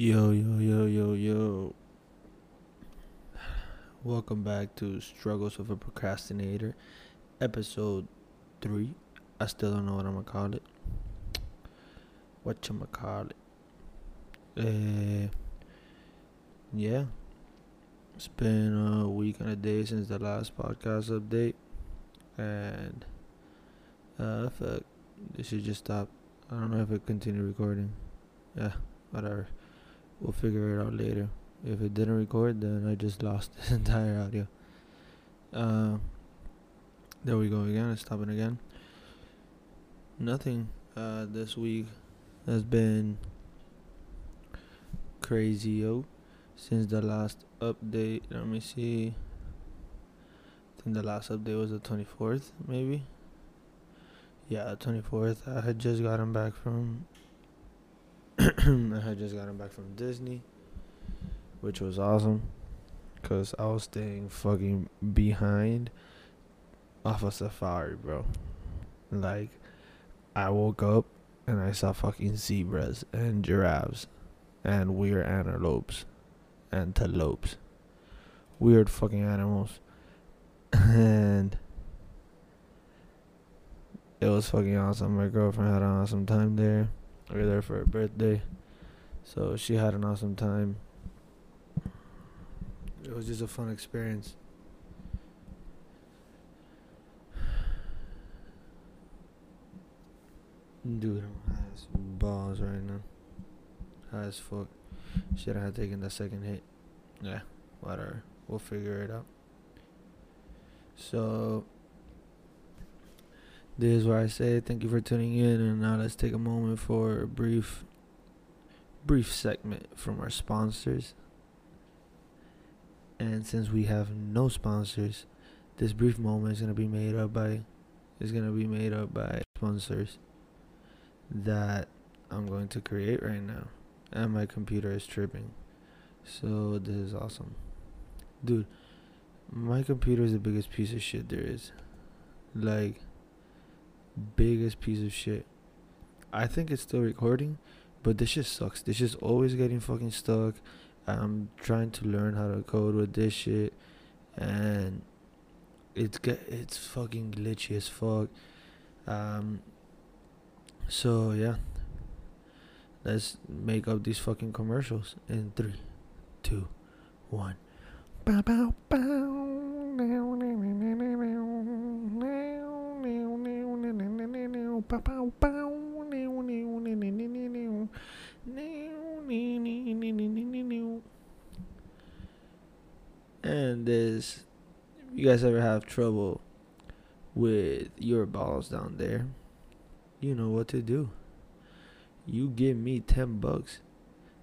Yo. Welcome back to Struggles of a Procrastinator, episode 3. I still don't know what I'm gonna call it. Yeah. It's been a week and a day since the last podcast update. And fuck. This should just stop. I don't know if it continued recording. Yeah, whatever. We'll figure it out later. If it didn't record, then I just lost this entire audio. There we go again. It's stopping again. Nothing this week has been crazy-o since the last update. Let me see. I think the last update was the 24th, maybe. Yeah, the 24th. I had just gotten back from Disney, which was awesome, cause I was staying fucking behind off a safari, bro. Like, I woke up and I saw fucking zebras and giraffes and weird antelopes, weird fucking animals, and it was fucking awesome. My girlfriend had an awesome time there. We were there for her birthday, so she had an awesome time. It was just a fun experience. Dude, I'm high as balls right now. High as fuck. Should I have taken that second hit? Yeah, whatever. We'll figure it out. So, this is where I say thank you for tuning in, and now let's take a moment for a brief segment from our sponsors. And since we have no sponsors, this brief moment is gonna be made up by sponsors that I'm going to create right now. And my computer is tripping, so this is awesome, dude. My computer is the biggest piece of shit there is. Like, biggest piece of shit. I think it's still recording, but this shit sucks. This shit's always getting fucking stuck. I'm trying to learn how to code with this shit, and it's fucking glitchy as fuck. So yeah, let's make up these fucking commercials in 3, 2, 1. Bow, bow, bow. And this, if you guys ever have trouble with your balls down there, you know what to do. You give me $10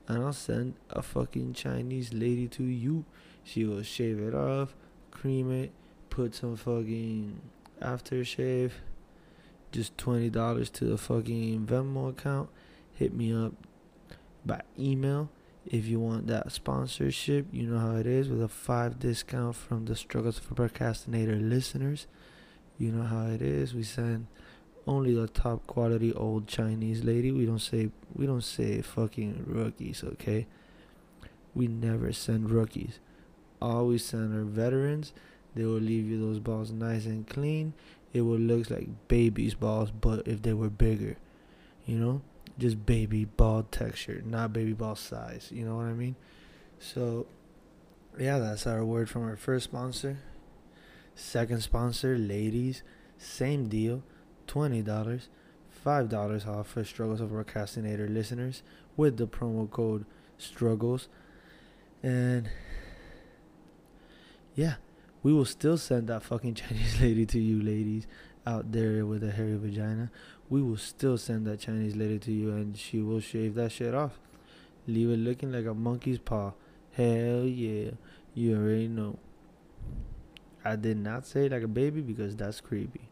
and I'll send a fucking Chinese lady to you. She will shave it off, cream it, put some fucking aftershave. Just $20 to the fucking Venmo account. Hit me up by email if you want that sponsorship. You know how it is, with a 5% discount from the Struggles for Procrastinator listeners. You know how it is. We send only the top quality old Chinese lady. We don't say fucking rookies, okay? We never send rookies. Always send our veterans. They will leave you those balls nice and clean. It will look like baby's balls, but if they were bigger, you know, just baby ball texture, not baby ball size. You know what I mean? So, yeah, that's our word from our first sponsor. Second sponsor, ladies, same deal, $20, $5 off for Struggles of Procrastinator listeners with the promo code Struggles. And yeah, we will still send that fucking Chinese lady to you, ladies out there with a hairy vagina. We will still send that Chinese lady to you, and she will shave that shit off. Leave it looking like a monkey's paw. Hell yeah. You already know. I did not say like a baby because that's creepy.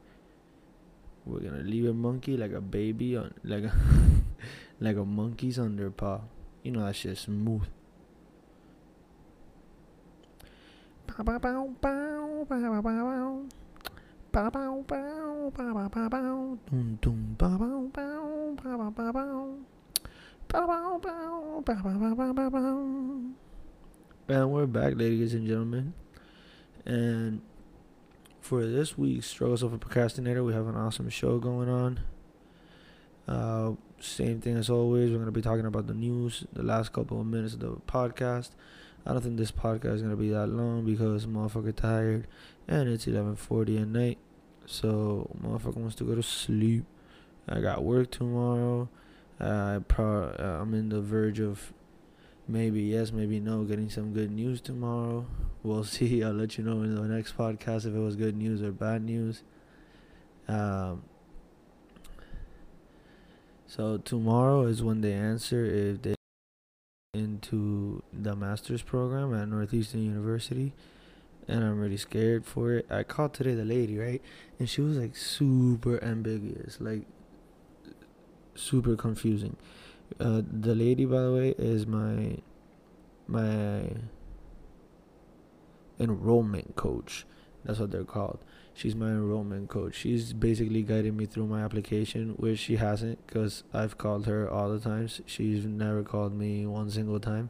We're gonna leave a monkey like a baby on like a monkey's underpaw. You know that shit's smooth. And we're back, ladies and gentlemen. And for this week's Struggles of a Procrastinator, we have an awesome show going on. Same thing as always. We're going to be talking about the news the last couple of minutes of the podcast. I don't think this podcast is going to be that long because motherfucker tired. And it's 11:40 at night. So motherfucker wants to go to sleep. I got work tomorrow. I'm in the verge of maybe yes, maybe no, getting some good news tomorrow. We'll see. I'll let you know in the next podcast if it was good news or bad news. So tomorrow is when they answer if they into the master's program at Northeastern University. And I'm really scared for it. I called today the lady, right? And she was like super ambiguous, like super confusing. The lady, by the way, is my enrollment coach. That's what they're called. She's my enrollment coach. She's basically guiding me through my application, which she hasn't because I've called her all the times. She's never called me one single time.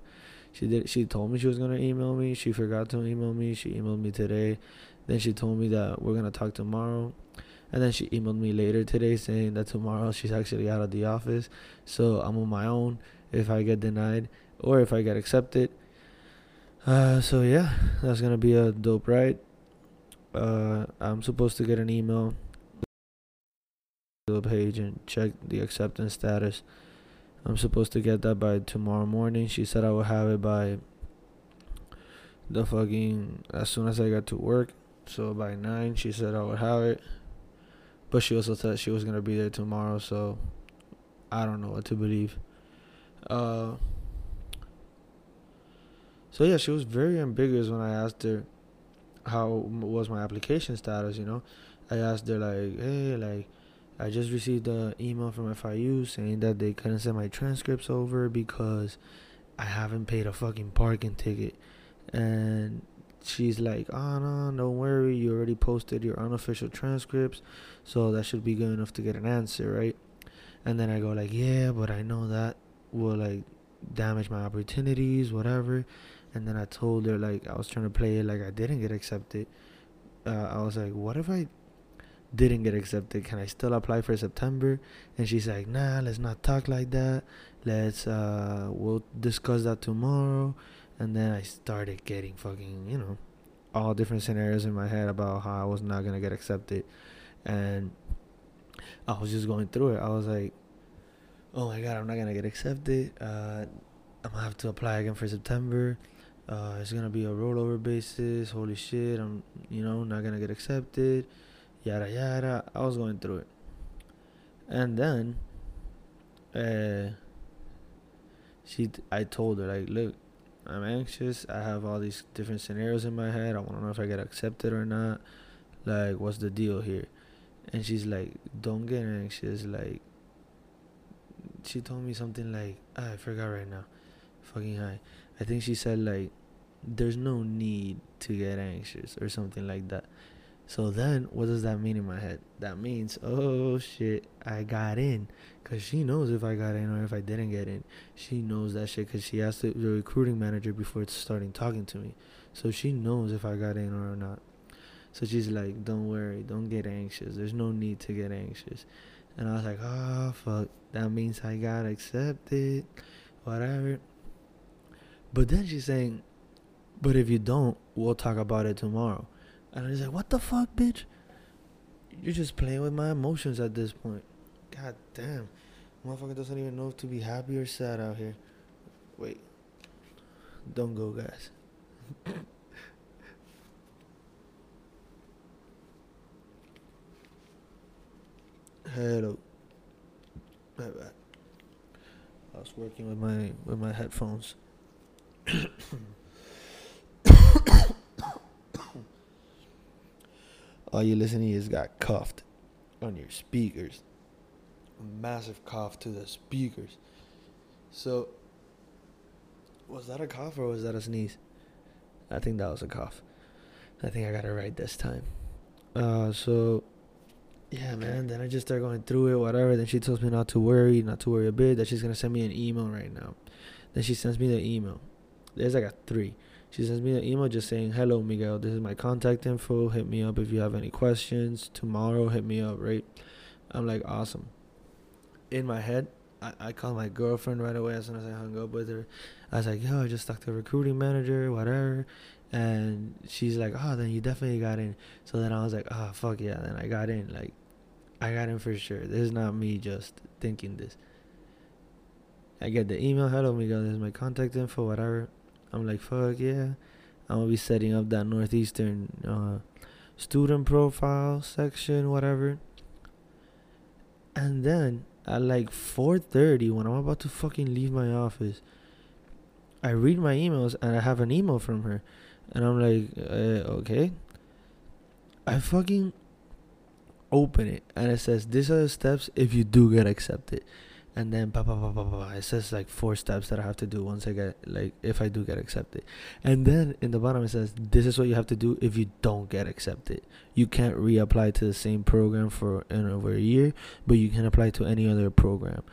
She told me she was going to email me. She forgot to email me. She emailed me today. Then she told me that we're going to talk tomorrow. And then she emailed me later today saying that tomorrow she's actually out of the office. So I'm on my own if I get denied or if I get accepted. So yeah, that's going to be a dope ride. I'm supposed to get an email to the page and check the acceptance status. I'm supposed to get that by tomorrow morning. She said I would have it by the as soon as I got to work. So by 9, she said I would have it. But she also said she was going to be there tomorrow. So I don't know what to believe. So yeah, she was very ambiguous when I asked her how was my application status, you know. I asked her like, hey, like, I just received an email from FIU saying that they couldn't send my transcripts over because I haven't paid a fucking parking ticket. And she's like, oh, no, don't worry. You already posted your unofficial transcripts, so that should be good enough to get an answer, right? And then I go like, yeah, but I know that will, like, damage my opportunities, whatever. And then I told her, like, I was trying to play it like I didn't get accepted. I was like, what if I didn't get accepted? Can I still apply for September? And she's like, nah, let's not talk like that. Let's we'll discuss that tomorrow. And then I started getting fucking, you know, all different scenarios in my head about how I was not gonna get accepted. And I was just going through it. I was like, oh my god, I'm not gonna get accepted. I'm gonna have to apply again for September. It's gonna be a rollover basis. Holy shit, I'm, you know, not gonna get accepted. Yada, yada. I was going through it. And then I told her, like, look, I'm anxious. I have all these different scenarios in my head. I want to know if I get accepted or not. Like, what's the deal here? And she's like, don't get anxious. Like, she told me something like, I forgot right now. Fucking high. I think she said, like, there's no need to get anxious or something like that. So then, what does that mean in my head? That means, oh, shit, I got in. Because she knows if I got in or if I didn't get in. She knows that shit because she asked the recruiting manager before starting talking to me. So she knows if I got in or not. So she's like, don't worry, don't get anxious. There's no need to get anxious. And I was like, oh, fuck, that means I got accepted, whatever. But then she's saying, but if you don't, we'll talk about it tomorrow. And I was like, what the fuck, bitch? You're just playing with my emotions at this point. God damn. Motherfucker doesn't even know if to be happy or sad out here. Wait. Don't go, guys. Hello. My bad. I was working with my headphones. All you listening is got coughed on your speakers. Massive cough to the speakers. So, was that a cough or was that a sneeze? I think that was a cough. I think I got it right this time. So, yeah, man. Then I just start going through it, whatever. Then she tells me not to worry a bit, that she's going to send me an email right now. Then she sends me the email. There's like a 3. She sends me an email just saying, hello, Miguel. This is my contact info. Hit me up if you have any questions. Tomorrow, hit me up, right? I'm like, awesome. In my head, I called my girlfriend right away as soon as I hung up with her. I was like, yo, I just talked to a recruiting manager, whatever. And she's like, oh, then you definitely got in. So then I was like, oh, fuck yeah. Then I got in. Like, I got in for sure. This is not me just thinking this. I get the email, hello, Miguel. This is my contact info, whatever. I'm like, fuck yeah. I'm going to be setting up that Northeastern student profile section, whatever. And then at like 4:30, when I'm about to fucking leave my office, I read my emails and I have an email from her. And I'm like, okay. I fucking open it. And it says, these are the steps if you do get accepted. And then, it says like 4 steps that I have to do once I get, like, if I do get accepted. And then in the bottom, it says, this is what you have to do if you don't get accepted. You can't reapply to the same program for over a year, but you can apply to any other program.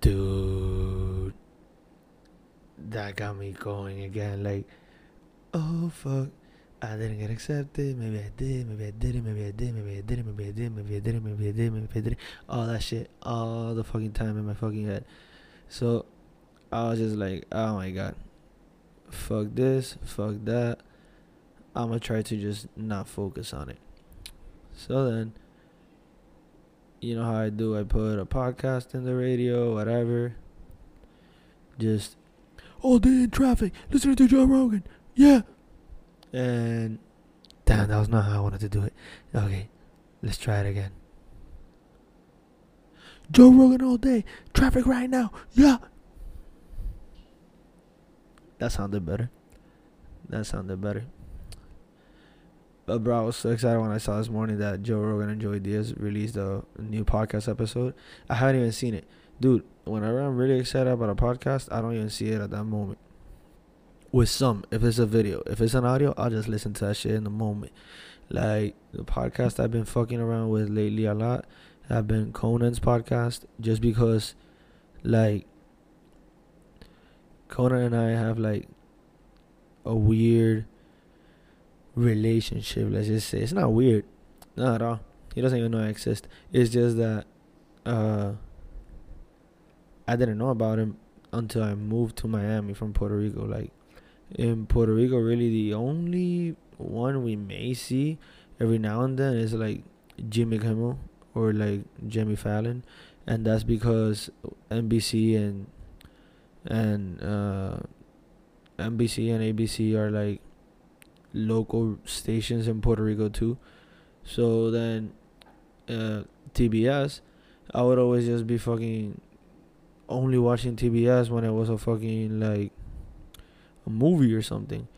Dude, that got me going again. Like, oh, fuck. I didn't get accepted. Maybe I did. Maybe I didn't. Maybe I did. Maybe I didn't. Maybe I did. Maybe I didn't. Maybe I did. Maybe I didn't. All that shit, all the fucking time in my fucking head. So I was just like, oh my god, fuck this, fuck that. I'm gonna try to just not focus on it. So then, you know how I do? I put a podcast in the radio, whatever. Just all day in traffic, listening to Joe Rogan. Yeah. And damn, that was not how I wanted to do it. Okay, let's try it again. Joe Rogan all day. Traffic right now. Yeah. That sounded better. But bro, I was so excited when I saw this morning that Joe Rogan and Joey Diaz released a new podcast episode. I haven't even seen it. Dude, whenever I'm really excited about a podcast, I don't even see it at that moment. With some, if it's a video. If it's an audio, I'll just listen to that shit in the moment. Like, the podcast I've been fucking around with lately a lot have been Conan's podcast. Just because, like, Conan and I have, like, a weird relationship, let's just say. It's not weird. Not at all. He doesn't even know I exist. It's just that I didn't know about him until I moved to Miami from Puerto Rico. Like, in Puerto Rico, really the only one we may see every now and then is like Jimmy Kimmel or like Jimmy Fallon, and that's because NBC and NBC and ABC are like local stations in Puerto Rico too. So then TBS, I would always just be fucking only watching TBS when it was a fucking like a movie or something.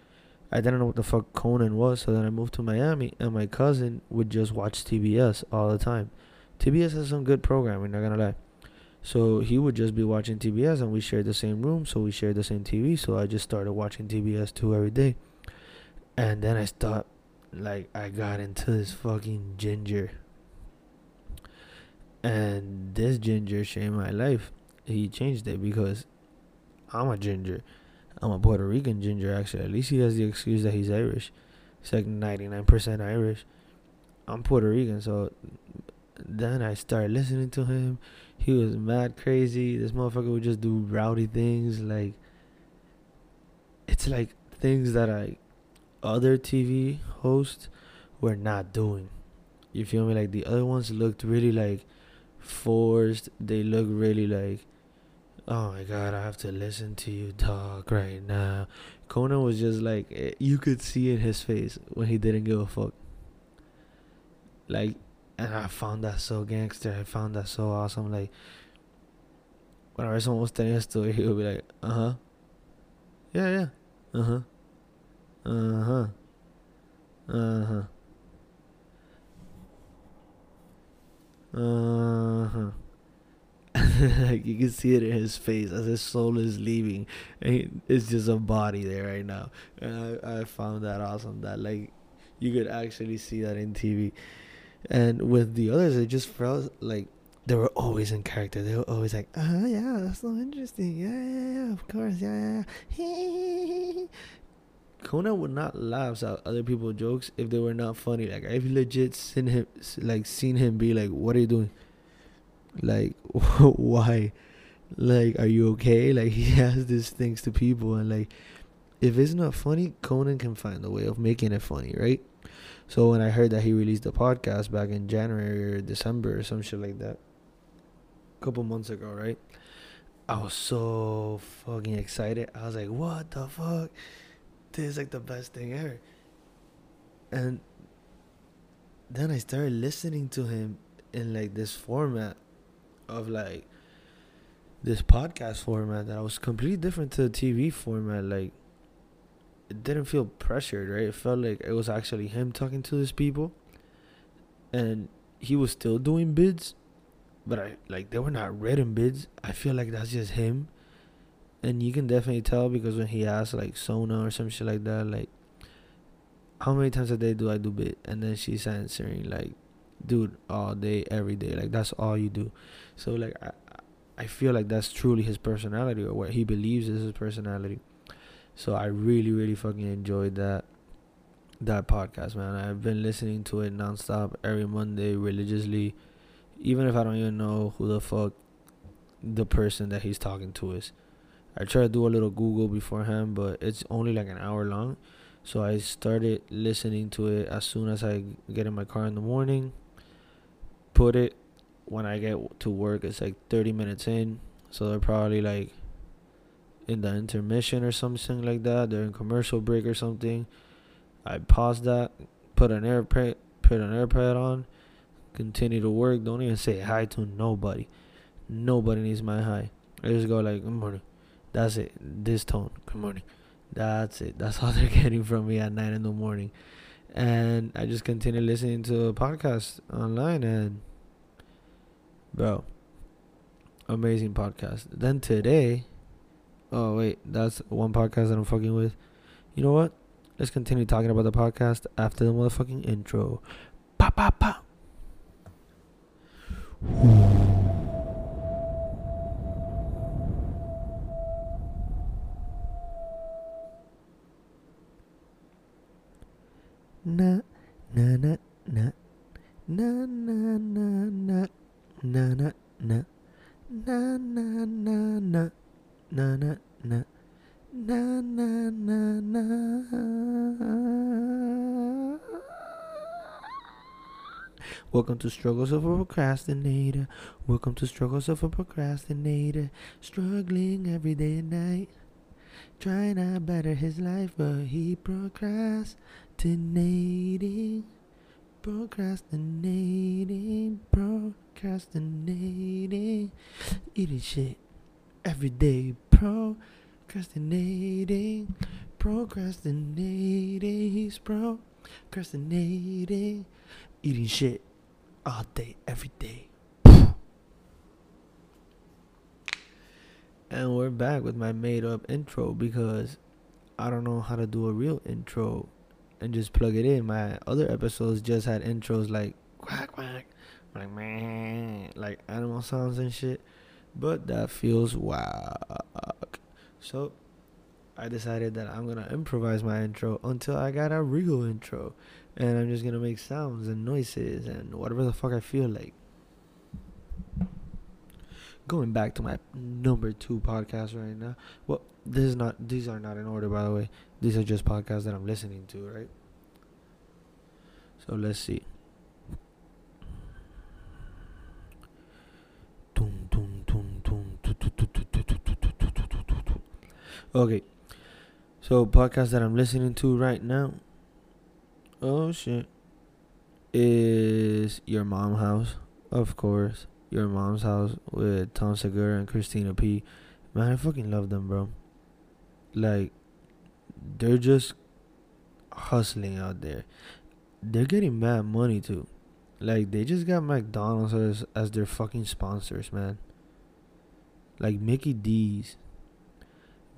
I didn't know what the fuck Conan was, so then I moved to Miami, and my cousin would just watch TBS all the time. TBS has some good programming, not gonna lie. So he would just be watching TBS, and we shared the same room, so we shared the same TV, so I just started watching TBS too every day. And then I stopped, like, I got into this fucking ginger. And this ginger changed my life. He changed it because I'm a ginger. I'm a Puerto Rican ginger, actually. At least he has the excuse that he's Irish. He's like 99% Irish. I'm Puerto Rican, so then I started listening to him. He was mad crazy. This motherfucker would just do rowdy things. Like, it's like things that other TV hosts were not doing. You feel me? Like, the other ones looked really, like, forced. They look really like, oh my god, I have to listen to you talk right now. Conan was just like, you could see in his face when he didn't give a fuck. Like, and I found that so gangster. I found that so awesome. Like, whenever someone was telling a story, he would be like, uh-huh, yeah, uh-huh, uh-huh, uh-huh, uh-huh. Like, you can see it in his face as his soul is leaving, and it's just a body there right now. And I found that awesome, that like you could actually see that in TV. And with the others, it just felt like they were always in character. They were always like, oh, yeah, that's so interesting. Yeah, of course. Yeah. Conan would not laugh at other people's jokes if they were not funny. Like, I've legit seen him be like, what are you doing? Like, why? Like, are you okay? Like, he has these things to people. And, like, if it's not funny, Conan can find a way of making it funny, right? So when I heard that he released a podcast back in January or December or some shit like that, a couple months ago, right? I was so fucking excited. I was like, what the fuck? This is like the best thing ever. And then I started listening to him in like this format of like this podcast format that was completely different to the TV format. Like, it didn't feel pressured, right? It felt like it was actually him talking to these people, and he was still doing bids, but I like they were not written bids. I feel like that's just him. And you can definitely tell because when he asked like Sona or some shit like that, like, how many times a day do I do bid? And then she's answering like, dude, all day, every day. Like, that's all you do. So like I feel like that's truly his personality, or what he believes is his personality. So I really, really fucking enjoyed that podcast, man. I've been listening to it nonstop every Monday religiously, even if I don't even know who the fuck the person that he's talking to is. I tried to do a little Google beforehand, but it's only like an hour long. So I started listening to it as soon as I get in my car in the morning. Put it when I get to work, it's like 30 minutes in. So they're probably like in the intermission or something like that. They're in commercial break or something. I pause that, put an AirPod on, continue to work. Don't even say hi to nobody. Nobody needs my hi. I just go like, good morning. That's it. This tone. Good morning. That's it. That's all they're getting from me at 9 in the morning. And I just continue listening to a podcast online. And, bro, amazing podcast. Then today, oh, wait, that's one podcast that I'm fucking with. You know what? Let's continue talking about the podcast after the motherfucking intro. Pa, pa, pa. Ooh. Na na na na na na na na na na na na na na na na na na na na na. Welcome to Struggles of a Procrastinator. Welcome to Struggles of a Procrastinator. Struggling every day and night, trying to better his life, but he procrastinating, eating shit every day, procrastinating, he's procrastinating, eating shit all day, every day. And we're back with my made-up intro because I don't know how to do a real intro and just plug it in. My other episodes just had intros like quack quack, like man, like animal sounds and shit. But that feels whack. So I decided that I'm gonna improvise my intro until I got a real intro, and I'm just gonna make sounds and noises and whatever the fuck I feel like. Going back to my number 2 podcast right now. Well, these are not in order, by the way. These are just podcasts that I'm listening to, right? So let's see. Okay. So podcast that I'm listening to right now. Oh shit. Is Your Mom's House, of course. Your Mom's House with Tom Segura and Christina P. Man, I fucking love them, bro. Like, they're just hustling out there. They're getting mad money, too. Like, they just got McDonald's as their fucking sponsors, man. Like, Mickey D's.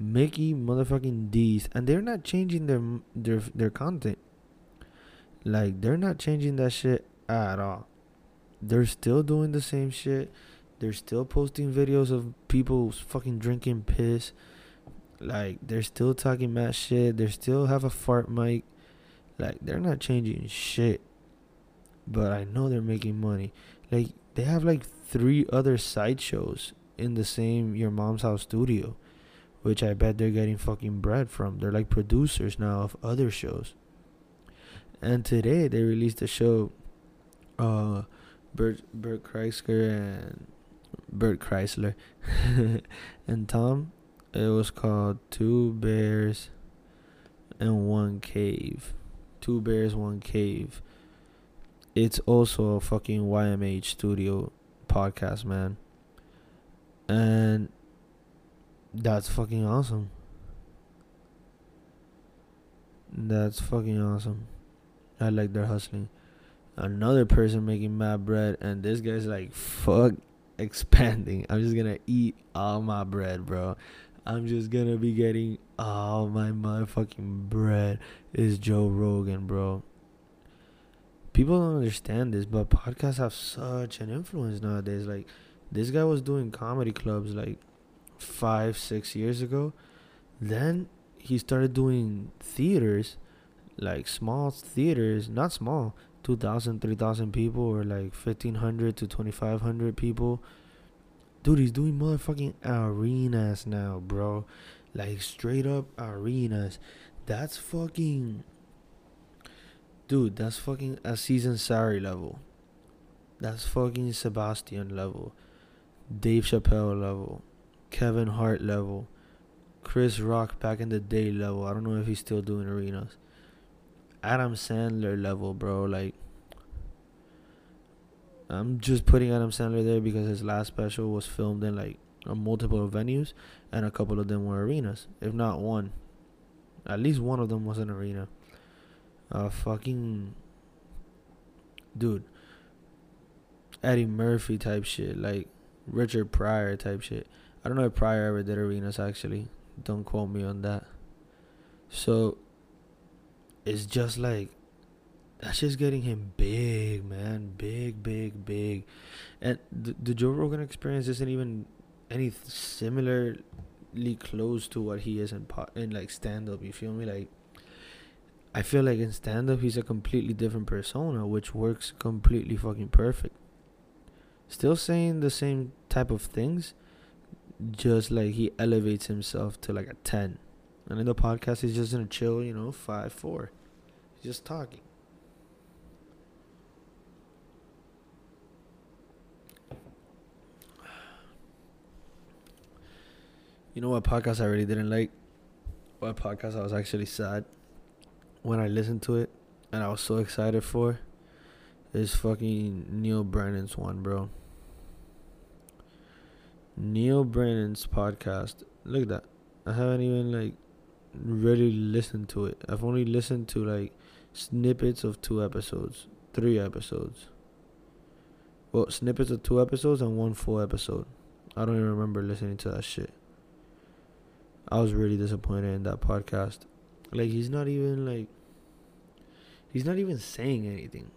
Mickey motherfucking D's. And they're not changing their content. Like, they're not changing that shit at all. They're still doing the same shit. They're still posting videos of people fucking drinking piss. Like, they're still talking mad shit. They still have a fart mic. Like, they're not changing shit. But I know they're making money. Like, they have, like, 3 other sideshows in the same Your Mom's House studio, which I bet they're getting fucking bread from. They're, like, producers now of other shows. And today, they released a show, Bert Kreischer and Tom. It was called Two Bears and One Cave. Two Bears, One Cave. It's also a fucking YMH studio podcast, man. And that's fucking awesome. That's fucking awesome. I like their hustling. Another person making mad bread, and this guy's like, fuck expanding. I'm just gonna eat all my bread, bro. I'm just gonna be getting all my motherfucking bread. Is Joe Rogan, bro. People don't understand this, but podcasts have such an influence nowadays. Like, this guy was doing comedy clubs like 5-6 years ago. Then he started doing theaters, like small theaters, not small, 2,000, 3,000 people, or like 1,500 to 2,500 people. Dude, he's doing motherfucking arenas now, bro. Like, straight up arenas. That's fucking... Dude, that's fucking Aziz Ansari level. That's fucking Sebastian level. Dave Chappelle level. Kevin Hart level. Chris Rock back in the day level. I don't know if he's still doing arenas. Adam Sandler level, bro. Like, I'm just putting Adam Sandler there because his last special was filmed in like a multiple venues, and a couple of them were arenas, if not one. At least one of them was an arena. Fucking dude, Eddie Murphy type shit, like Richard Pryor type shit. I don't know if Pryor ever did arenas, actually. Don't quote me on that. So it's just like, that shit's getting him big, man. Big, big, big. And the Joe Rogan experience isn't even any similarly close to what he is in like stand-up. You feel me? Like, I feel like in stand-up, he's a completely different persona, which works completely fucking perfect. Still saying the same type of things, just like he elevates himself to like a 10. And in the podcast, he's just in a chill, 5-4. He's just talking. You know what podcast I really didn't like? What podcast I was actually sad when I listened to it, and I was so excited for, is fucking Neil Brennan's one, bro. Neil Brennan's podcast. Look at that. I haven't even, like, really listened to it. I've only listened to like snippets of 3 episodes. Well, snippets of 2 episodes and 1 full episode. I don't even remember listening to that shit. I was really disappointed in that podcast. Like, he's not even saying anything.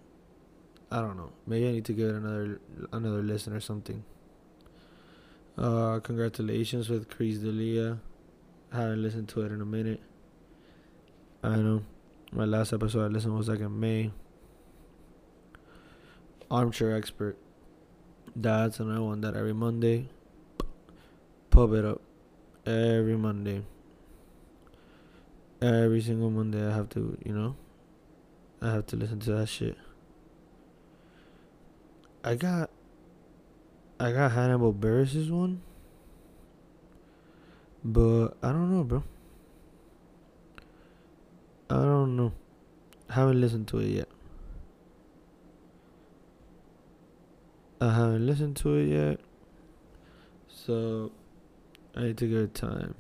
I don't know. Maybe I need to give it another listen or something. Congratulations with Chris D'Elia. I haven't listened to it in a minute. I know. My last episode I listened was like in May. Armchair Expert. That's another one that every Monday. Pub it up. Every Monday. Every single Monday I have to, I have to listen to that shit. I got Hannibal Buress' one. But I don't know, bro. I don't know. I haven't listened to it yet. So I need to give it time.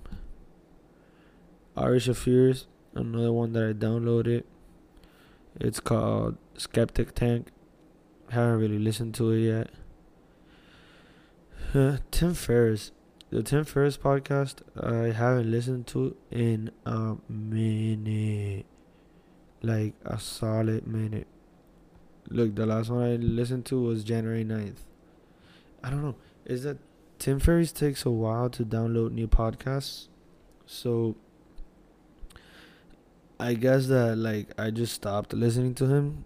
Ari Shafir's, another one that I downloaded. It's called Skeptic Tank. Haven't really listened to it yet. Tim Ferriss. The Tim Ferriss podcast, I haven't listened to in a minute. Like, a solid minute. Look, the last one I listened to was January 9th. I don't know. Is that Tim Ferriss takes a while to download new podcasts. So I guess that, like, I just stopped listening to him.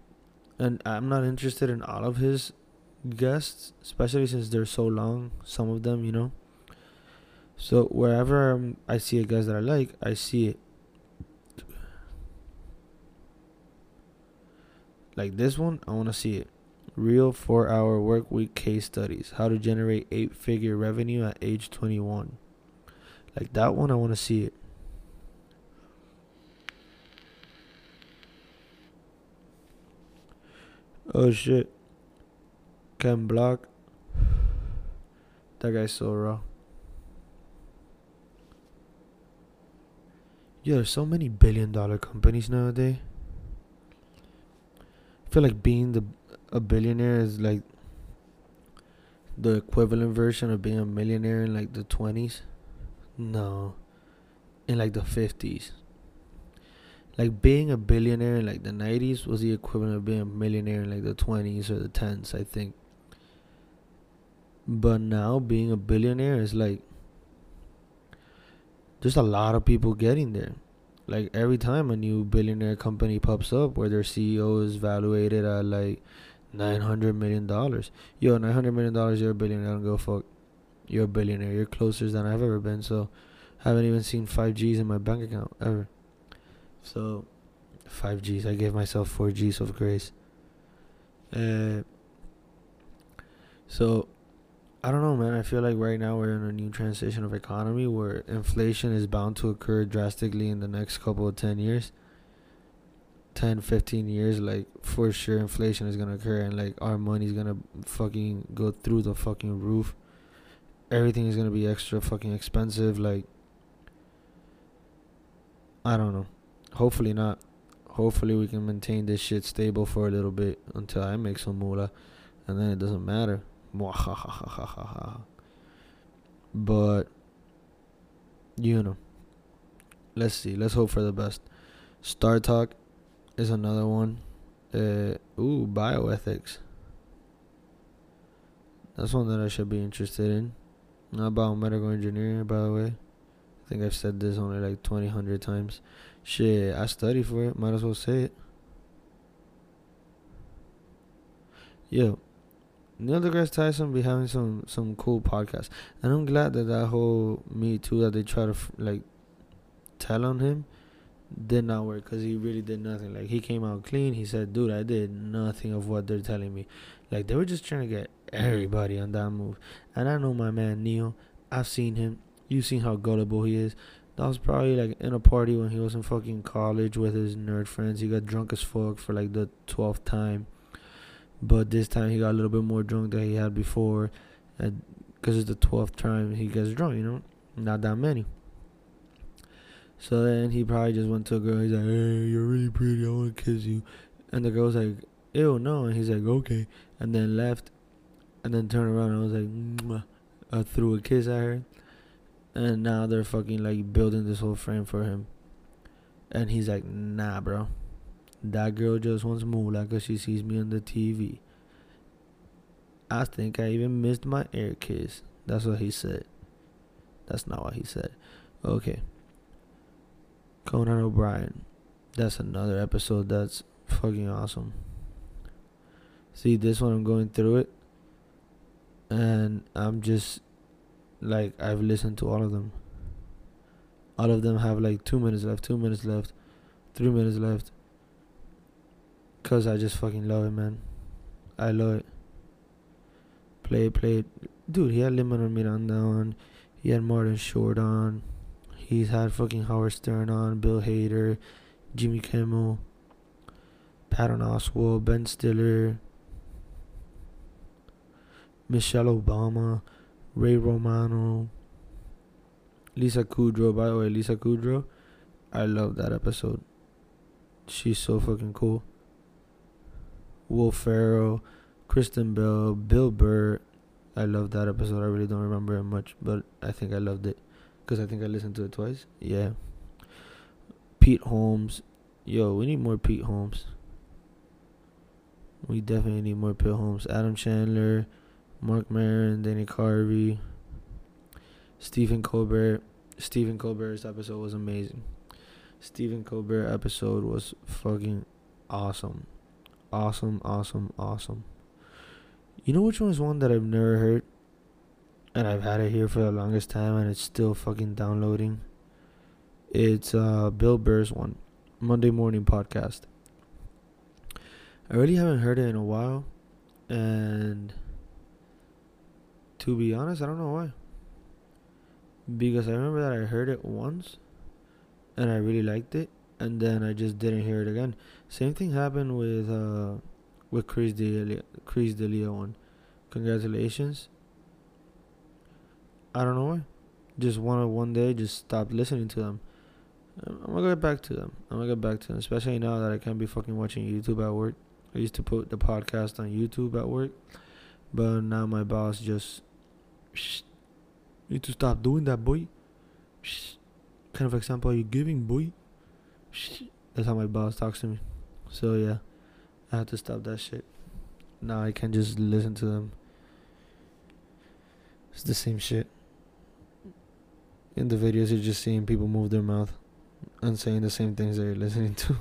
And I'm not interested in all of his guests, especially since they're so long, some of them, you know. So wherever I see a guest that I like, I see it. Like this one, I want to see it. Real 4-hour work week case studies. How to generate 8-figure revenue at age 21. Like that one, I want to see it. Oh shit. Ken Block. That guy's so raw. Yeah, there's so many billion-dollar companies nowadays. I feel like being a billionaire is like the equivalent version of being a millionaire in like the 20s. No. In like the 50s. Like being a billionaire in like the 90s was the equivalent of being a millionaire in like the 20s or the 10s, I think. But now being a billionaire is like there's a lot of people getting there. Like every time a new billionaire company pops up where their CEO is valuated at like $900 million. Yo, $900 million, you're a billionaire. I don't give a fuck. You're a billionaire. You're closer than I've ever been. So I haven't even seen 5Gs in my bank account ever. So 5Gs. I gave myself 4Gs of grace. So I don't know, man. I feel like right now we're in a new transition of economy where inflation is bound to occur drastically in the next couple of 10 years. 10, 15 years, like, for sure inflation is going to occur. And, like, our money's going to fucking go through the fucking roof. Everything is going to be extra fucking expensive. Like, I don't know. Hopefully not. Hopefully we can maintain this shit stable for a little bit until I make some moolah. And then it doesn't matter. But you know, let's see, let's hope for the best. StarTalk is another one. Ooh, bioethics. That's one that I should be interested in. Not biomedical engineering, by the way. I think I've said this only like 2,000 times. Shit, I study for it. Might as well say it. Yo. Neil deGrasse Tyson be having some cool podcasts, and I'm glad that whole Me Too that they try to like tell on him did not work, because he really did nothing. Like, he came out clean. He said, dude, I did nothing of what they're telling me. Like, they were just trying to get everybody on that move. And I know my man Neil. I've seen him. You've seen how gullible he is. That was probably like in a party when he was in fucking college with his nerd friends. He got drunk as fuck for like the 12th time. But this time he got a little bit more drunk than he had before, because it's the 12th time he gets drunk, you know, not that many. So then he probably just went to a girl. He's like, hey, you're really pretty. I want to kiss you. And the girl's like, ew, no. And he's like, okay. And then left, and then turned around and I was like, mwah. I threw a kiss at her. And now they're fucking like building this whole frame for him. And he's like, nah, bro. That girl just wants moolah because she sees me on the TV. I think I even missed my air kiss. That's what he said. That's not what he said. Okay. Conan O'Brien. That's another episode that's fucking awesome. See, this one I'm going through it. And I'm just, like, I've listened to all of them. All of them have, like, 2 minutes left, 3 minutes left. Because I just fucking love it, man. I love it. Play it. Dude, he had Lin-Manuel Miranda on. He had Martin Short on. He's had fucking Howard Stern on. Bill Hader. Jimmy Kimmel. Patton Oswalt. Ben Stiller. Michelle Obama. Ray Romano. Lisa Kudrow. By the way, Lisa Kudrow. I love that episode. She's so fucking cool. Will Ferrell, Kristen Bell, Bill Burr. I love that episode. I really don't remember it much, but I think I loved it because I think I listened to it twice. Yeah. Pete Holmes. Yo, we need more Pete Holmes. We definitely need more Pete Holmes. Adam Chandler, Mark Maron, Danny Carvey, Stephen Colbert. Stephen Colbert's episode was amazing. Stephen Colbert episode was fucking awesome. Awesome, awesome, awesome. You know which one is one that I've never heard? And I've had it here for the longest time and it's still fucking downloading. It's Bill Burr's one. Monday Morning Podcast. I really haven't heard it in a while. And to be honest, I don't know why. Because I remember that I heard it once. And I really liked it. And then I just didn't hear it again. Same thing happened with Chris D'Elia one. Congratulations. I don't know why. Just one day, just stopped listening to them. I'm going to get back to them. Especially now that I can't be fucking watching YouTube at work. I used to put the podcast on YouTube at work. But now my boss just... You need to stop doing that, boy. What kind of example are you giving, boy? That's how my boss talks to me. So, yeah. I have to stop that shit. Now I can't just listen to them. It's the same shit. In the videos, you're just seeing people move their mouth and saying the same things that you're listening to.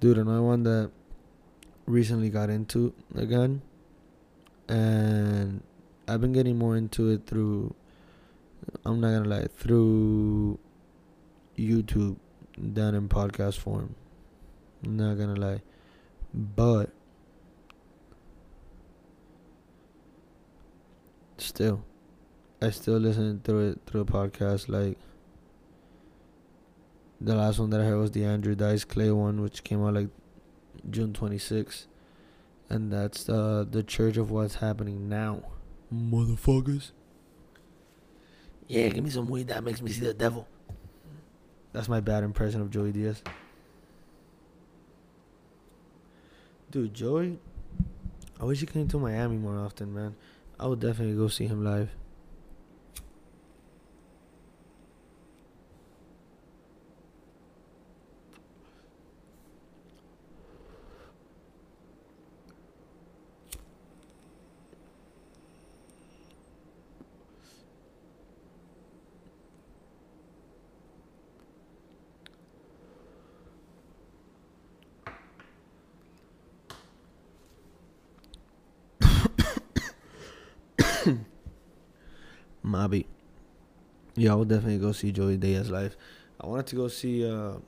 Dude, another one that recently got into again. And I've been getting more into it through, I'm not gonna lie, through YouTube than in podcast form. I'm not gonna lie. But still, I still listen through it through a podcast. Like the last one that I heard was the Andrew Dice Clay one, which came out like June 26th. And that's the Church of What's Happening Now. Motherfuckers. Yeah, give me some weed that makes me see the devil. That's my bad impression of Joey Diaz. Dude, Joey, I wish he came to Miami more often, man. I would definitely go see him live. Mobby. Yeah, I would definitely go see Joey Diaz live. I wanted to go see fucking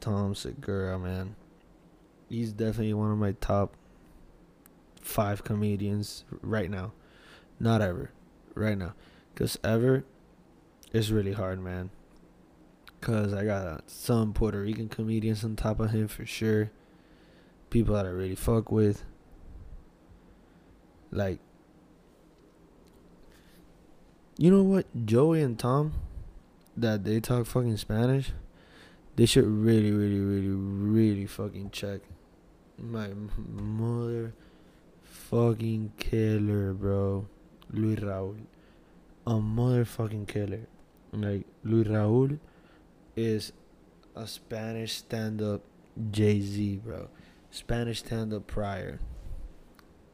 Tom Segura, man. He's definitely one of my top 5 comedians right now. Not ever. Right now. Because ever is really hard, man. Because I got some Puerto Rican comedians on top of him for sure. People that I really fuck with. Like, you know what? Joey and Tom, that they talk fucking Spanish, they should really, really, really, really fucking check my mother fucking killer, bro. Luis Raul. A motherfucking killer. Like, Luis Raul is a Spanish stand-up Jay-Z, bro. Spanish stand-up prior.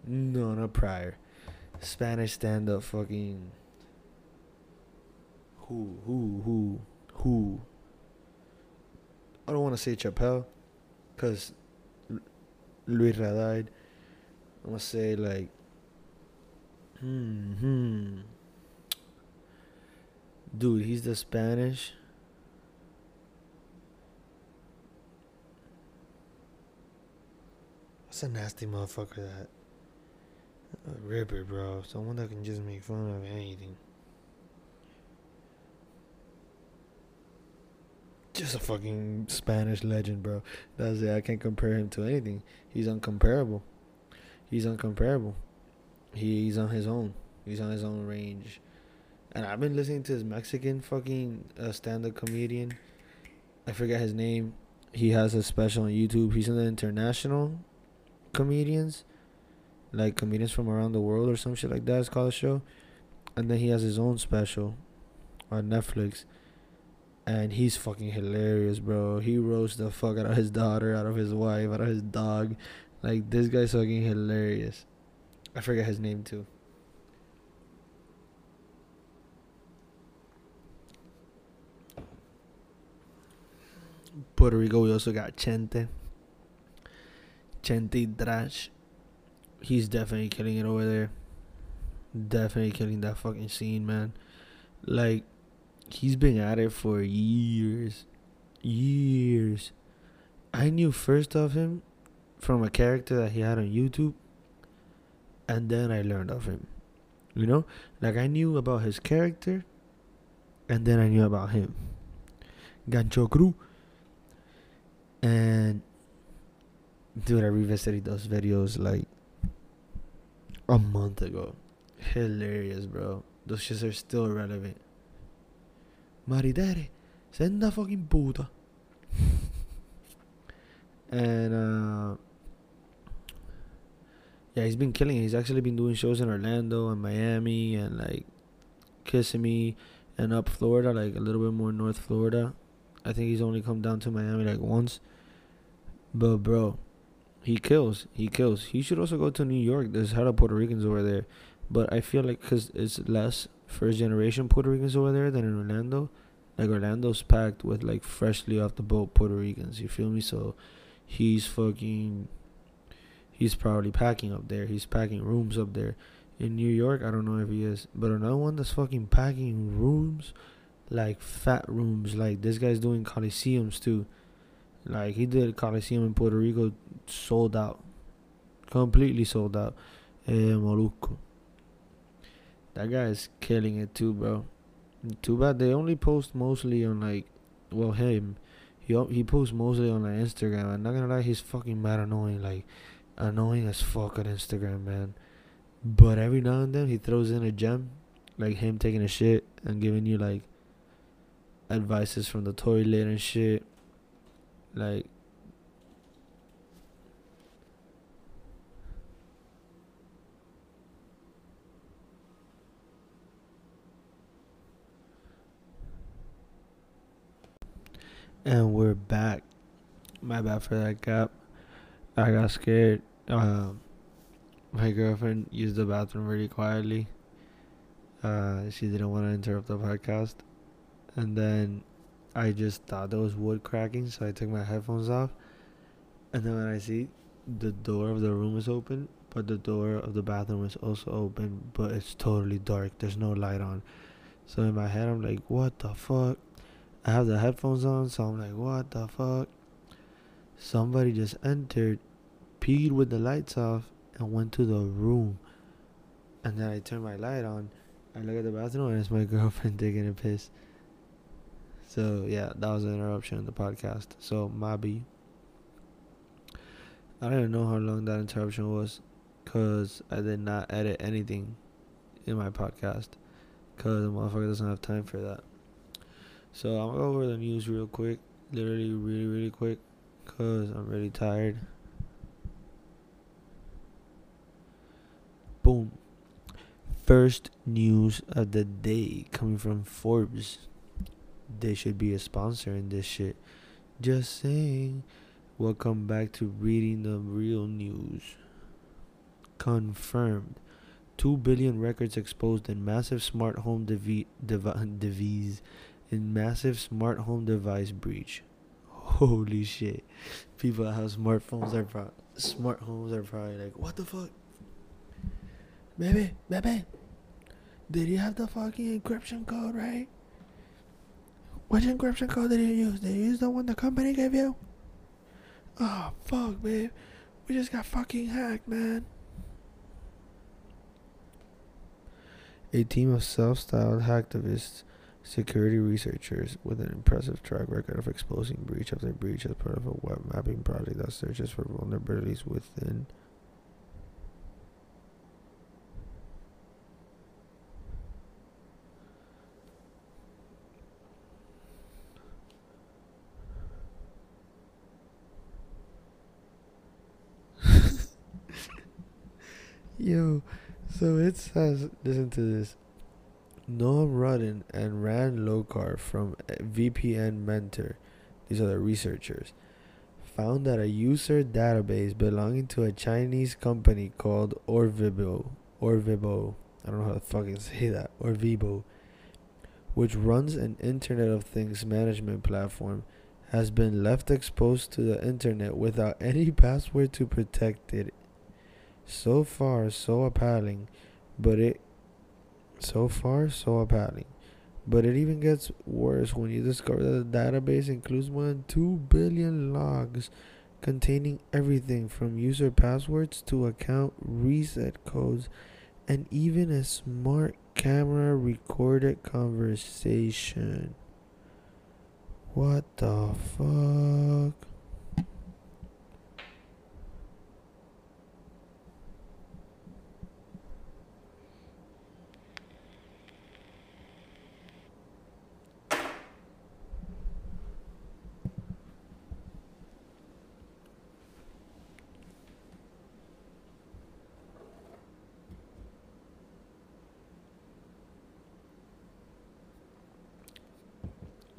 No, not prior. Spanish stand-up fucking... Who? I don't want to say Chappelle, because Luis Ra died. I'm going to say, like... Dude, he's the Spanish... It's a nasty motherfucker, that a ripper, bro. Someone that can just make fun of anything. Just a fucking Spanish legend, bro. That's it. I can't compare him to anything. He's uncomparable. He's on his own. He's on his own range. And I've been listening to this Mexican fucking stand-up comedian. I forget his name. He has a special on YouTube. He's an international comedians, like comedians from around the world or some shit like that. It's called a show. And then he has his own special on Netflix. And he's fucking hilarious, bro. He roasts the fuck out of his daughter, out of his wife, out of his dog. Like, this guy's fucking hilarious. I forget his name, too. Puerto Rico, we also got Chente. Chente Trash. He's definitely killing it over there. Definitely killing that fucking scene, man. Like, he's been at it for years. Years. I knew first of him from a character that he had on YouTube. And then I learned of him. You know? Like, I knew about his character. And then I knew about him. Gancho Crew. And, dude, I revisited those videos, like, a month ago. Hilarious, bro. Those shits are still relevant. Maridere, senda fucking puta. And, yeah, he's been killing it. He's actually been doing shows in Orlando and Miami and, like, Kissimmee and up Florida, like, a little bit more North Florida. I think he's only come down to Miami, like, once. But, bro, he kills. He kills. He should also go to New York. There's a lot of Puerto Ricans over there. But I feel like because it's less first-generation Puerto Ricans over there than in Orlando. Like, Orlando's packed with, like, freshly off the boat Puerto Ricans. You feel me? So, he's fucking... He's probably packing up there. He's packing rooms up there. In New York, I don't know if he is. But another one that's fucking packing rooms, like, fat rooms. Like, this guy's doing coliseums, too. Like, he did a coliseum in Puerto Rico, sold out. Completely sold out. Molusco. That guy is killing it, too, bro. Too bad they only post mostly on, like, well, him. He posts mostly on, like, Instagram. I'm not gonna lie, he's fucking mad annoying. Like, annoying as fuck on Instagram, man. But every now and then, he throws in a gem. Like, him taking a shit and giving you, like, advices from the toilet and shit. Like, and we're back. My bad for that gap. I got scared. My girlfriend used the bathroom really quietly. She didn't want to interrupt the podcast. And then I just thought there was wood cracking, so I took my headphones off. And then when I see the door of the room is open, but the door of the bathroom is also open, but it's totally dark. There's no light on. So in my head, I'm like, what the fuck? I have the headphones on, so I'm like, what the fuck? Somebody just entered, peed with the lights off, and went to the room. And then I turn my light on. I look at the bathroom, and it's my girlfriend taking a piss. So, yeah, that was an interruption in the podcast. So, Mabi. I don't even know how long that interruption was because I did not edit anything in my podcast because the motherfucker doesn't have time for that. So, I'm going to go over the news real quick. Literally, really, really quick because I'm really tired. Boom. First news of the day coming from Forbes. They should be a sponsor in this shit. Just saying. Welcome back to reading the real news. Confirmed. 2 billion records exposed in massive smart home device breach. Holy shit. People that have smartphones are smart homes are probably like, what the fuck? Baby. Did you have the fucking encryption code, right? Which encryption code did you use? Did you use the one the company gave you? Oh, fuck, babe. We just got fucking hacked, man. A team of self-styled hacktivists, security researchers with an impressive track record of exposing breach after breach as part of a web mapping project that searches for vulnerabilities within... Yo, so it says, listen to this. Noah Rudden and Rand Lokar from VPN Mentor, these are the researchers, found that a user database belonging to a Chinese company called Orvibo, I don't know how to fucking say that, Orvibo, which runs an Internet of Things management platform, has been left exposed to the internet without any password to protect it. So far, so appalling, but it even gets worse when you discover that the database includes more than 2 billion logs containing everything from user passwords to account reset codes and even a smart camera recorded conversation. What the fuck?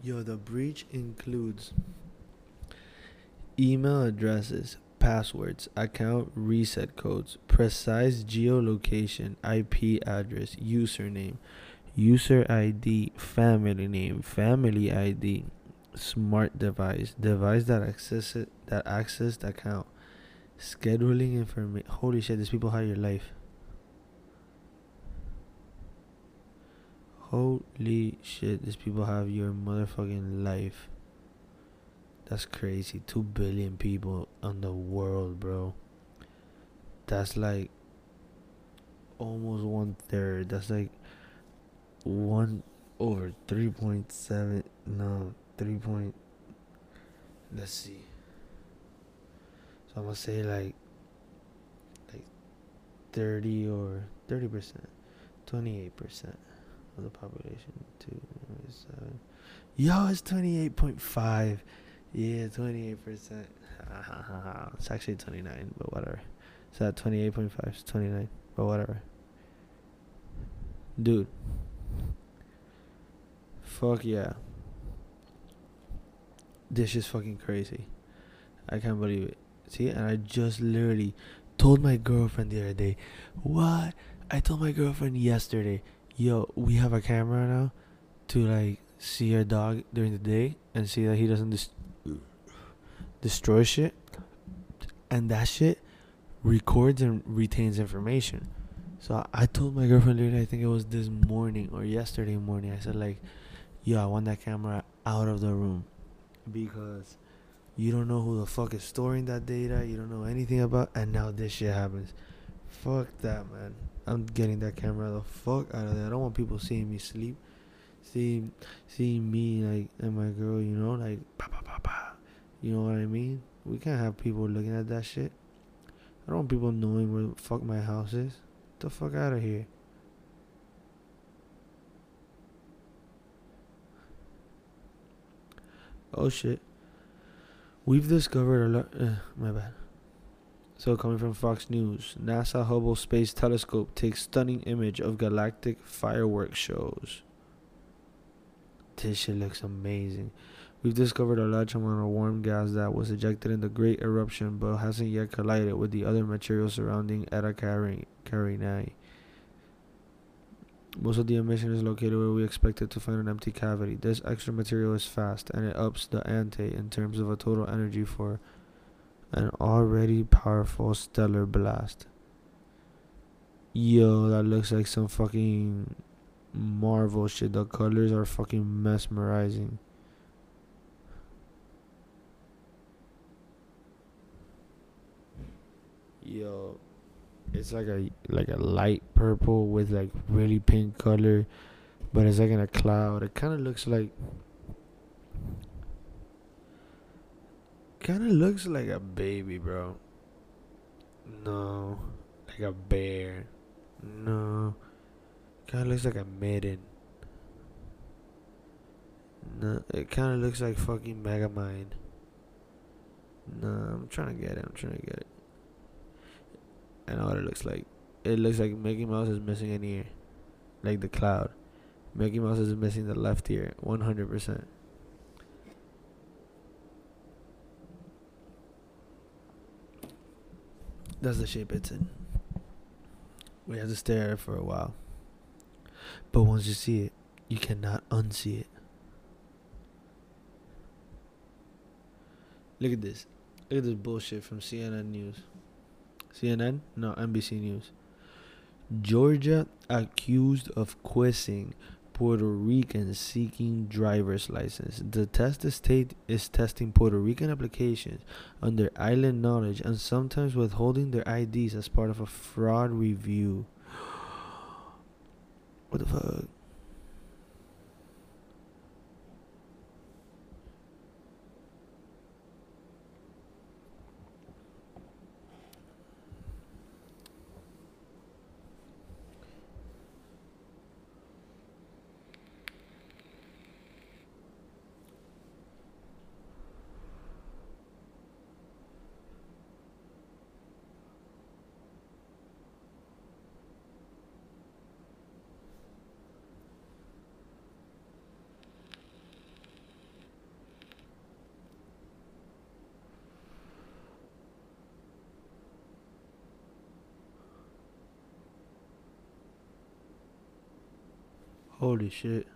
Yo, the breach includes email addresses, passwords, account reset codes, precise geolocation, IP address, username, user ID, family name, family ID, smart device, device that accessed account, scheduling information. Holy shit, these people hide your life. Holy shit, these people have your motherfucking life. That's crazy. 2 billion people on the world, bro. That's like almost 1/3. That's like 1/3.7. No, 3. Let's see. So I'm gonna say like 30 or 30%, 28%. Of the population to 7. Yo, it's 28.5. Yeah, 28%. It's actually 29, but whatever. So that 28.5 is 29, but whatever. Dude. Fuck yeah. This is fucking crazy. I can't believe it. See, and I just literally told my girlfriend the other day. What? I told my girlfriend yesterday. Yo, we have a camera now to like see our dog during the day and see that he doesn't destroy shit, and that shit records and retains information. So I told my girlfriend later, I think it was this morning or yesterday morning, I said like, yo, I want that camera out of the room because you don't know who the fuck is storing that data, you don't know anything about, and now this shit happens. Fuck that, man. I'm getting that camera the fuck out of there. I don't want people seeing me sleep, seeing me like and my girl, you know, like pa pa pa pa. You know what I mean? We can't have people looking at that shit. I don't want people knowing where the fuck my house is. Get the fuck out of here. Oh shit. We've discovered a lot. My bad. So coming from Fox News, NASA Hubble Space Telescope takes stunning image of galactic fireworks shows. This shit looks amazing. We've discovered a large amount of warm gas that was ejected in the Great Eruption but hasn't yet collided with the other material surrounding Eta Carinae. Most of the emission is located where we expected to find an empty cavity. This extra material is fast and it ups the ante in terms of a total energy for an already powerful stellar blast. Yo, that looks like some fucking Marvel shit. The colors are fucking mesmerizing. Yo, it's like a light purple with like really pink color, but it's like in a cloud. It kind of looks like a baby, bro. No, like a bear. No, kind of looks like a maiden. No, it kind of looks like fucking Megamind. No, I'm trying to get it. I know what it looks like. It looks like Mickey Mouse is missing an ear, like the cloud. Mickey Mouse is missing the left ear, 100%. That's the shape it's in. We have to stare at it for a while. But once you see it, you cannot unsee it. Look at this. Look at this bullshit from CNN News. CNN? No, NBC News. Georgia accused of quizzing Puerto Ricans seeking driver's license. The state is testing Puerto Rican applications on their island knowledge and sometimes withholding their IDs as part of a fraud review. What the fuck? Holy shit.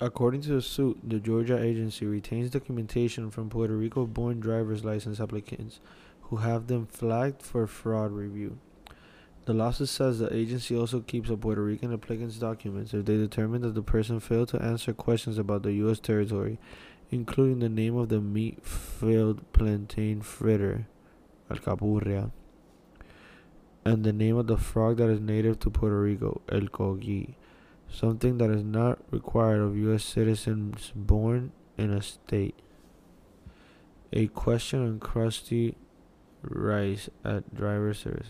According to the suit, the Georgia agency retains documentation from Puerto Rico-born driver's license applicants who have them flagged for fraud review. The lawsuit says the agency also keeps a Puerto Rican applicant's documents if they determine that the person failed to answer questions about the U.S. territory, including the name of the meat-filled plantain fritter, alcaburria, and the name of the frog that is native to Puerto Rico, el cogí, something that is not required of U.S. citizens born in a state. A question on crusty rice at driver service.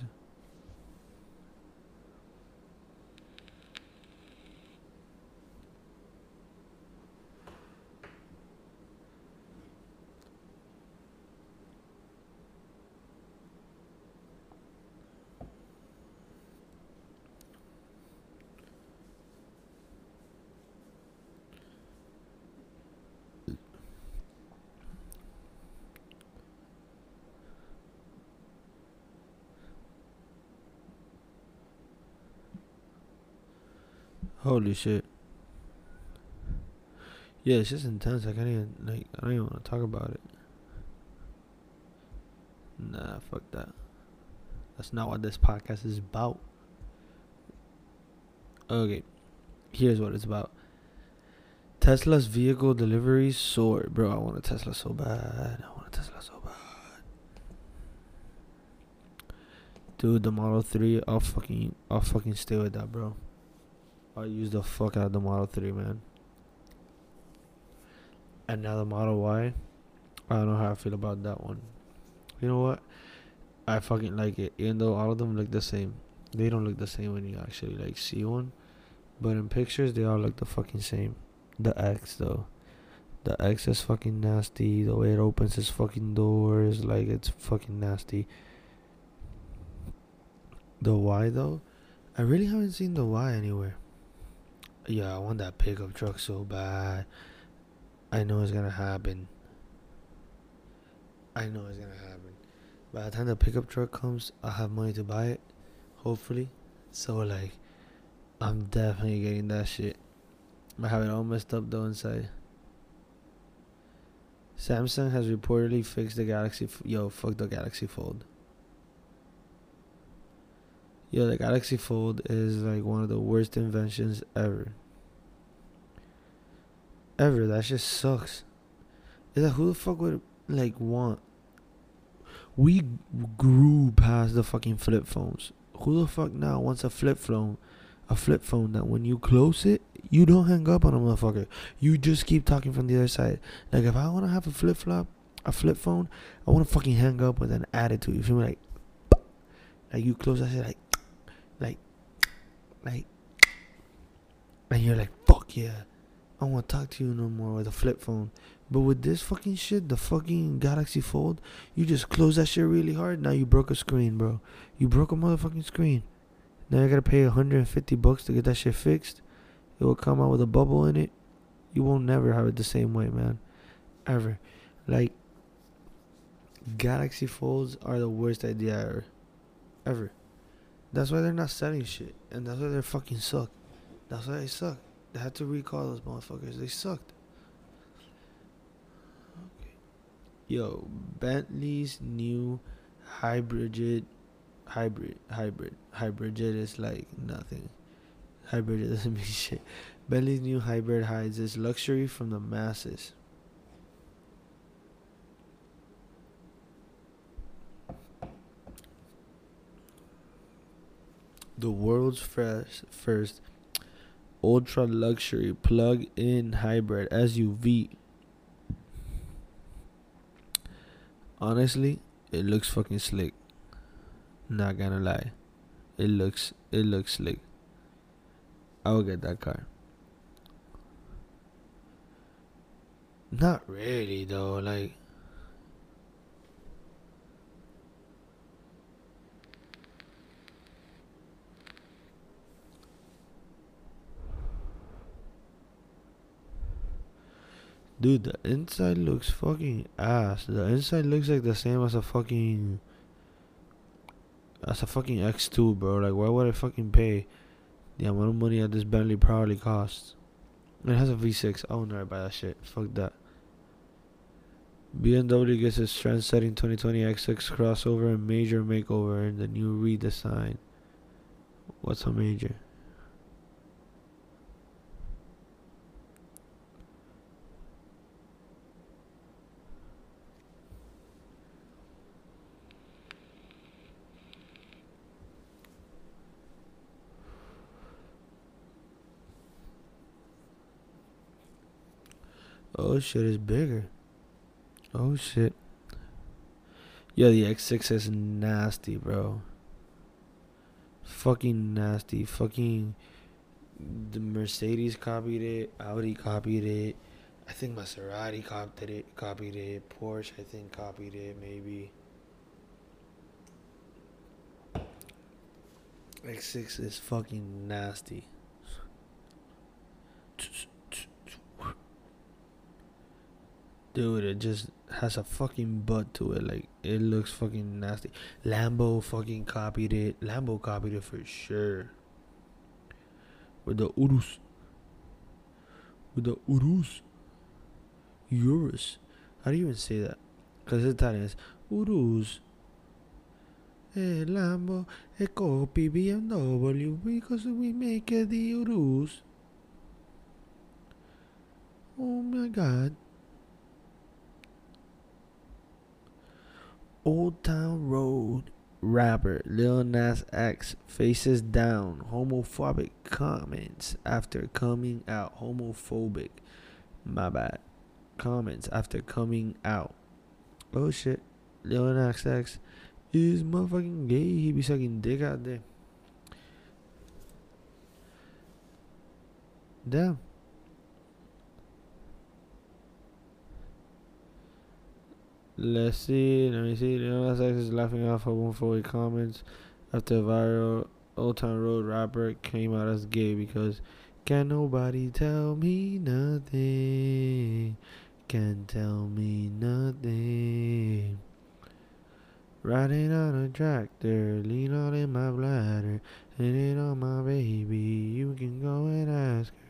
Holy shit. Yeah, it's just intense. I can't even, like, I don't even want to talk about it. Nah, fuck that. That's not what this podcast is about. Okay, here's what it's about. Tesla's vehicle deliveries soared. Bro, I want a Tesla so bad. Dude, the Model 3, I'll fucking stay with that, bro. I used the fuck out of the Model 3, man. And now the Model Y. I don't know how I feel about that one. You know what? I fucking like it. Even though all of them look the same. They don't look the same when you actually, like, see one. But in pictures, they all look the fucking same. The X, though. The X is fucking nasty. The way it opens its fucking doors. Like, it's fucking nasty. The Y, though. I really haven't seen the Y anywhere. Yeah, I want that pickup truck so bad. I know it's gonna happen. By the time the pickup truck comes, I'll have money to buy it, hopefully. So, like, I'm definitely getting that shit. I have it all messed up though inside. Samsung has reportedly fixed the Galaxy. Yo, fuck the Galaxy Fold. Yo, the Galaxy Fold is, like, one of the worst inventions ever. That shit sucks. It's like, who the fuck would, like, want? We grew past the fucking flip phones. Who the fuck now wants a flip phone that when you close it, you don't hang up on a motherfucker. You just keep talking from the other side. Like, if I want to have a flip phone, I want to fucking hang up with an attitude. You feel me? Like you close that shit, like, and you're like, fuck yeah, I don't want to talk to you no more with a flip phone. But with this fucking shit, the fucking Galaxy Fold, you just close that shit really hard. Now you broke a screen, bro. You broke a motherfucking screen. Now you gotta pay $150 to get that shit fixed. It will come out with a bubble in it. You won't never have it the same way, man. Ever. Like, Galaxy Folds are the worst idea ever. Ever. That's why they're not selling shit. And that's why they fucking suck. That's why they suck. They had to recall those motherfuckers. They sucked. Okay. Yo, Bentley's new hybrid is like nothing. Hybrid doesn't mean shit. Bentley's new hybrid hides its luxury from the masses. The world's first ultra-luxury plug-in hybrid SUV. Honestly, it looks fucking slick. Not gonna lie. It looks slick. I will get that car. Not really, though. Like, dude, the inside looks fucking ass. The inside looks like the same as a fucking X2, bro. Like, why would I fucking pay the amount of money that this Bentley probably costs? It has a V6. I will never buy that shit. Fuck that. BMW gets its trend-setting 2020 XX crossover and major makeover in the new redesign. What's a major? Oh shit, it's bigger. Oh shit. Yeah, the X6 is nasty, bro. Fucking nasty. Fucking the Mercedes copied it. Audi copied it. I think Maserati copied it. Porsche, I think, copied it, maybe. X6 is fucking nasty. Dude, it just has a fucking butt to it. Like, it looks fucking nasty. Lambo fucking copied it. Lambo copied it for sure. With the Urus. Urus. How do you even say that? Because it's Italian. It's Urus. Hey, Lambo. Hey, copy BMW. Because we make it the Urus. Oh my god. Old Town Road rapper Lil Nas X faces down homophobic comments after coming out. Comments after coming out. Oh shit. Lil Nas X is motherfucking gay. He be sucking dick out there. Damn. Let's see. Let me see. Lil Nas X is laughing off homophobic comments after viral Old Town Road rapper came out as gay because can nobody tell me nothing? Can't tell me nothing. Riding on a tractor, lean on in my bladder, hitting on my baby. You can go and ask her.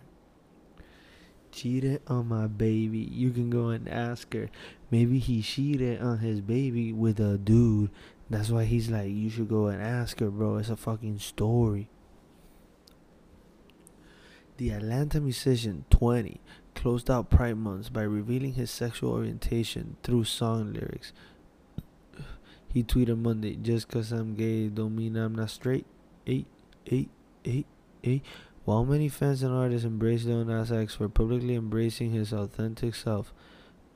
Cheated on my baby. You can go and ask her. Maybe he cheated on his baby with a dude. That's why he's like, you should go and ask her, bro. It's a fucking story. The Atlanta musician, 20, closed out Pride Month by revealing his sexual orientation through song lyrics. He tweeted Monday, just cause I'm gay don't mean I'm not straight. While many fans and artists embrace Lil Nas X for publicly embracing his authentic self,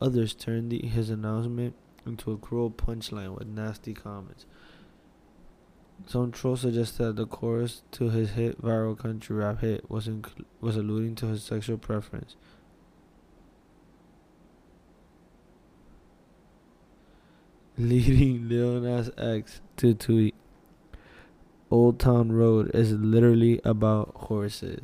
others turned his announcement into a cruel punchline with nasty comments. Some trolls suggested that the chorus to his hit viral country rap hit was alluding to his sexual preference. leading Lil Nas X to tweet, Old Town Road is literally about horses.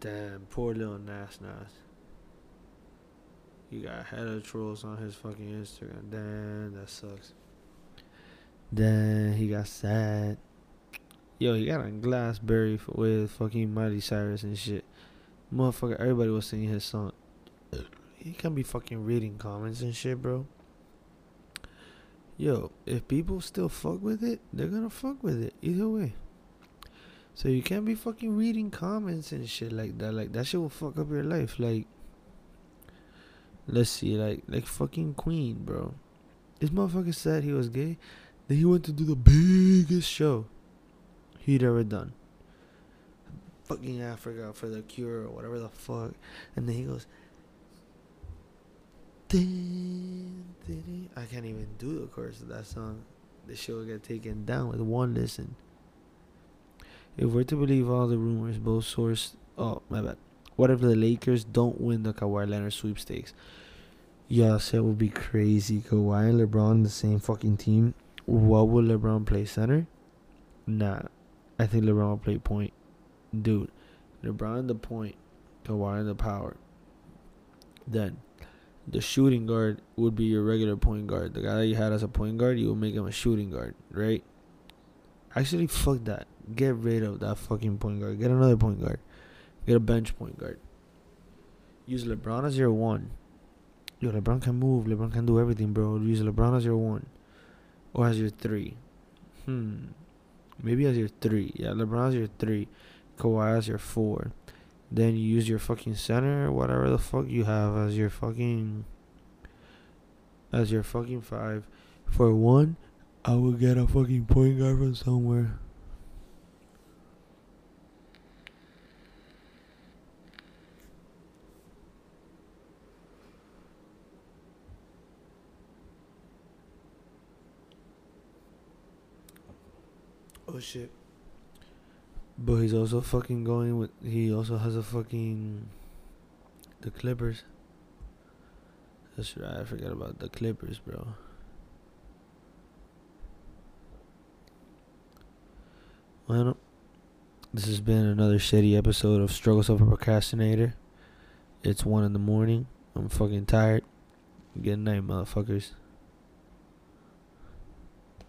Damn, poor Lil Nas Nas. He got hella trolls on his fucking Instagram. Damn, that sucks. Damn, he got sad. Yo, he got on Glassberry with fucking Miley Cyrus and shit. Motherfucker, everybody was singing his song. He can't be fucking reading comments and shit, bro. Yo, if people still fuck with it, they're gonna fuck with it. Either way. So you can't be fucking reading comments and shit like that. Like, that shit will fuck up your life. Like, let's see. Like fucking Queen, bro. This motherfucker said he was gay. Then he went to do the biggest show he'd ever done. Fucking Africa for the cure or whatever the fuck. And then he goes, I can't even do the chorus of that song. The show got taken down with one listen. If we're to believe all the rumors, both sources... Oh, my bad. What if the Lakers don't win the Kawhi Leonard sweepstakes? Y'all said it would be crazy. Kawhi and LeBron, the same fucking team. What will LeBron play? Center? Nah. I think LeBron will play point. Dude. LeBron the point. Kawhi the power. Then, the shooting guard would be your regular point guard. The guy that you had as a point guard, you will make him a shooting guard. Right? Actually, fuck that. Get rid of that fucking point guard. Get another point guard. Get a bench point guard. Use LeBron as your one. Yo, LeBron can move. LeBron can do everything, bro. Use LeBron as your one. Or as your three. Maybe as your three. Yeah, LeBron as your three. Kawhi as your four. Then you use your fucking center. Whatever the fuck you have as your fucking... As your fucking five. For one, I would get a fucking point guard from somewhere. Oh shit. But he's also fucking going with... He also has a fucking... The Clippers. That's right, I forgot about the Clippers, bro. Well, this has been another shitty episode of Struggles of a Procrastinator. It's 1 in the morning. I'm fucking tired. Good night, motherfuckers.